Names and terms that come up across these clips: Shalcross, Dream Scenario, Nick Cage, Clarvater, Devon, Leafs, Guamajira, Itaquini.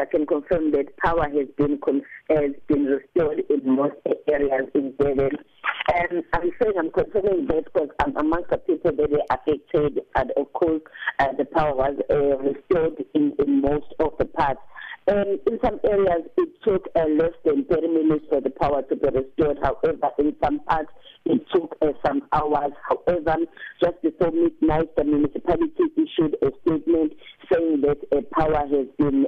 I can confirm that power has been restored in most areas in Devon. And I'm saying I'm confirming that because amongst the people that were affected, and of course, the power was restored in most of the parts. And in some areas, it took less than 30 minutes for the power to be restored. However, in some parts, it took some hours. However, just before midnight, the municipality issued a statement saying that power has been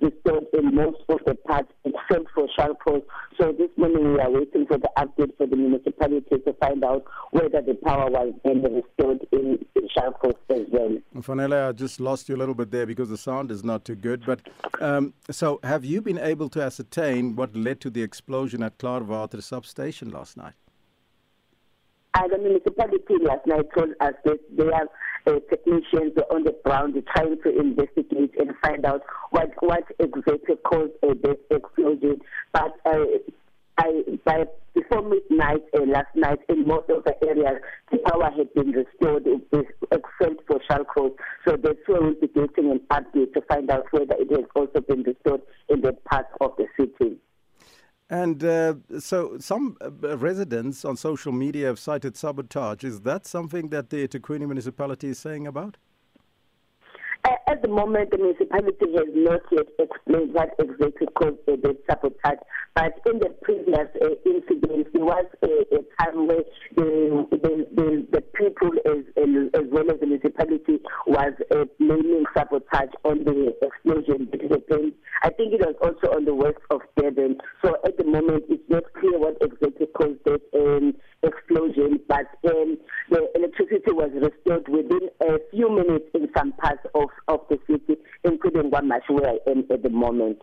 restored in most of the parts except for Shalcross. So this morning, we are waiting for the update for the municipality to find out whether the power was then restored in Shalcross as well. Fanele, I just lost you a little bit there because the sound is not too good. But so have you been able to ascertain what led to the explosion at Clarvater substation last night? The municipality last night told us that they have technicians on the ground trying to investigate and find out what exactly caused this explosion. But before midnight last night, in most of the areas, the power had been restored, except for Shalcross. So that's where we'll be getting an update to find out whether it has also been restored in that part of the city. And so some residents on social media have cited sabotage. Is that something that the Itaquini municipality is saying about? At the moment, the municipality has not yet explained what exactly caused the sabotage. But in the previous incidents, there was a time where the people as well as the municipality was blaming sabotage on the explosion. I think it was also on the west of Devon. So at the moment, it's not clear what exactly caused that explosion, but the electricity was restored within a few minutes in some parts of the city, including Guamajira at the moment.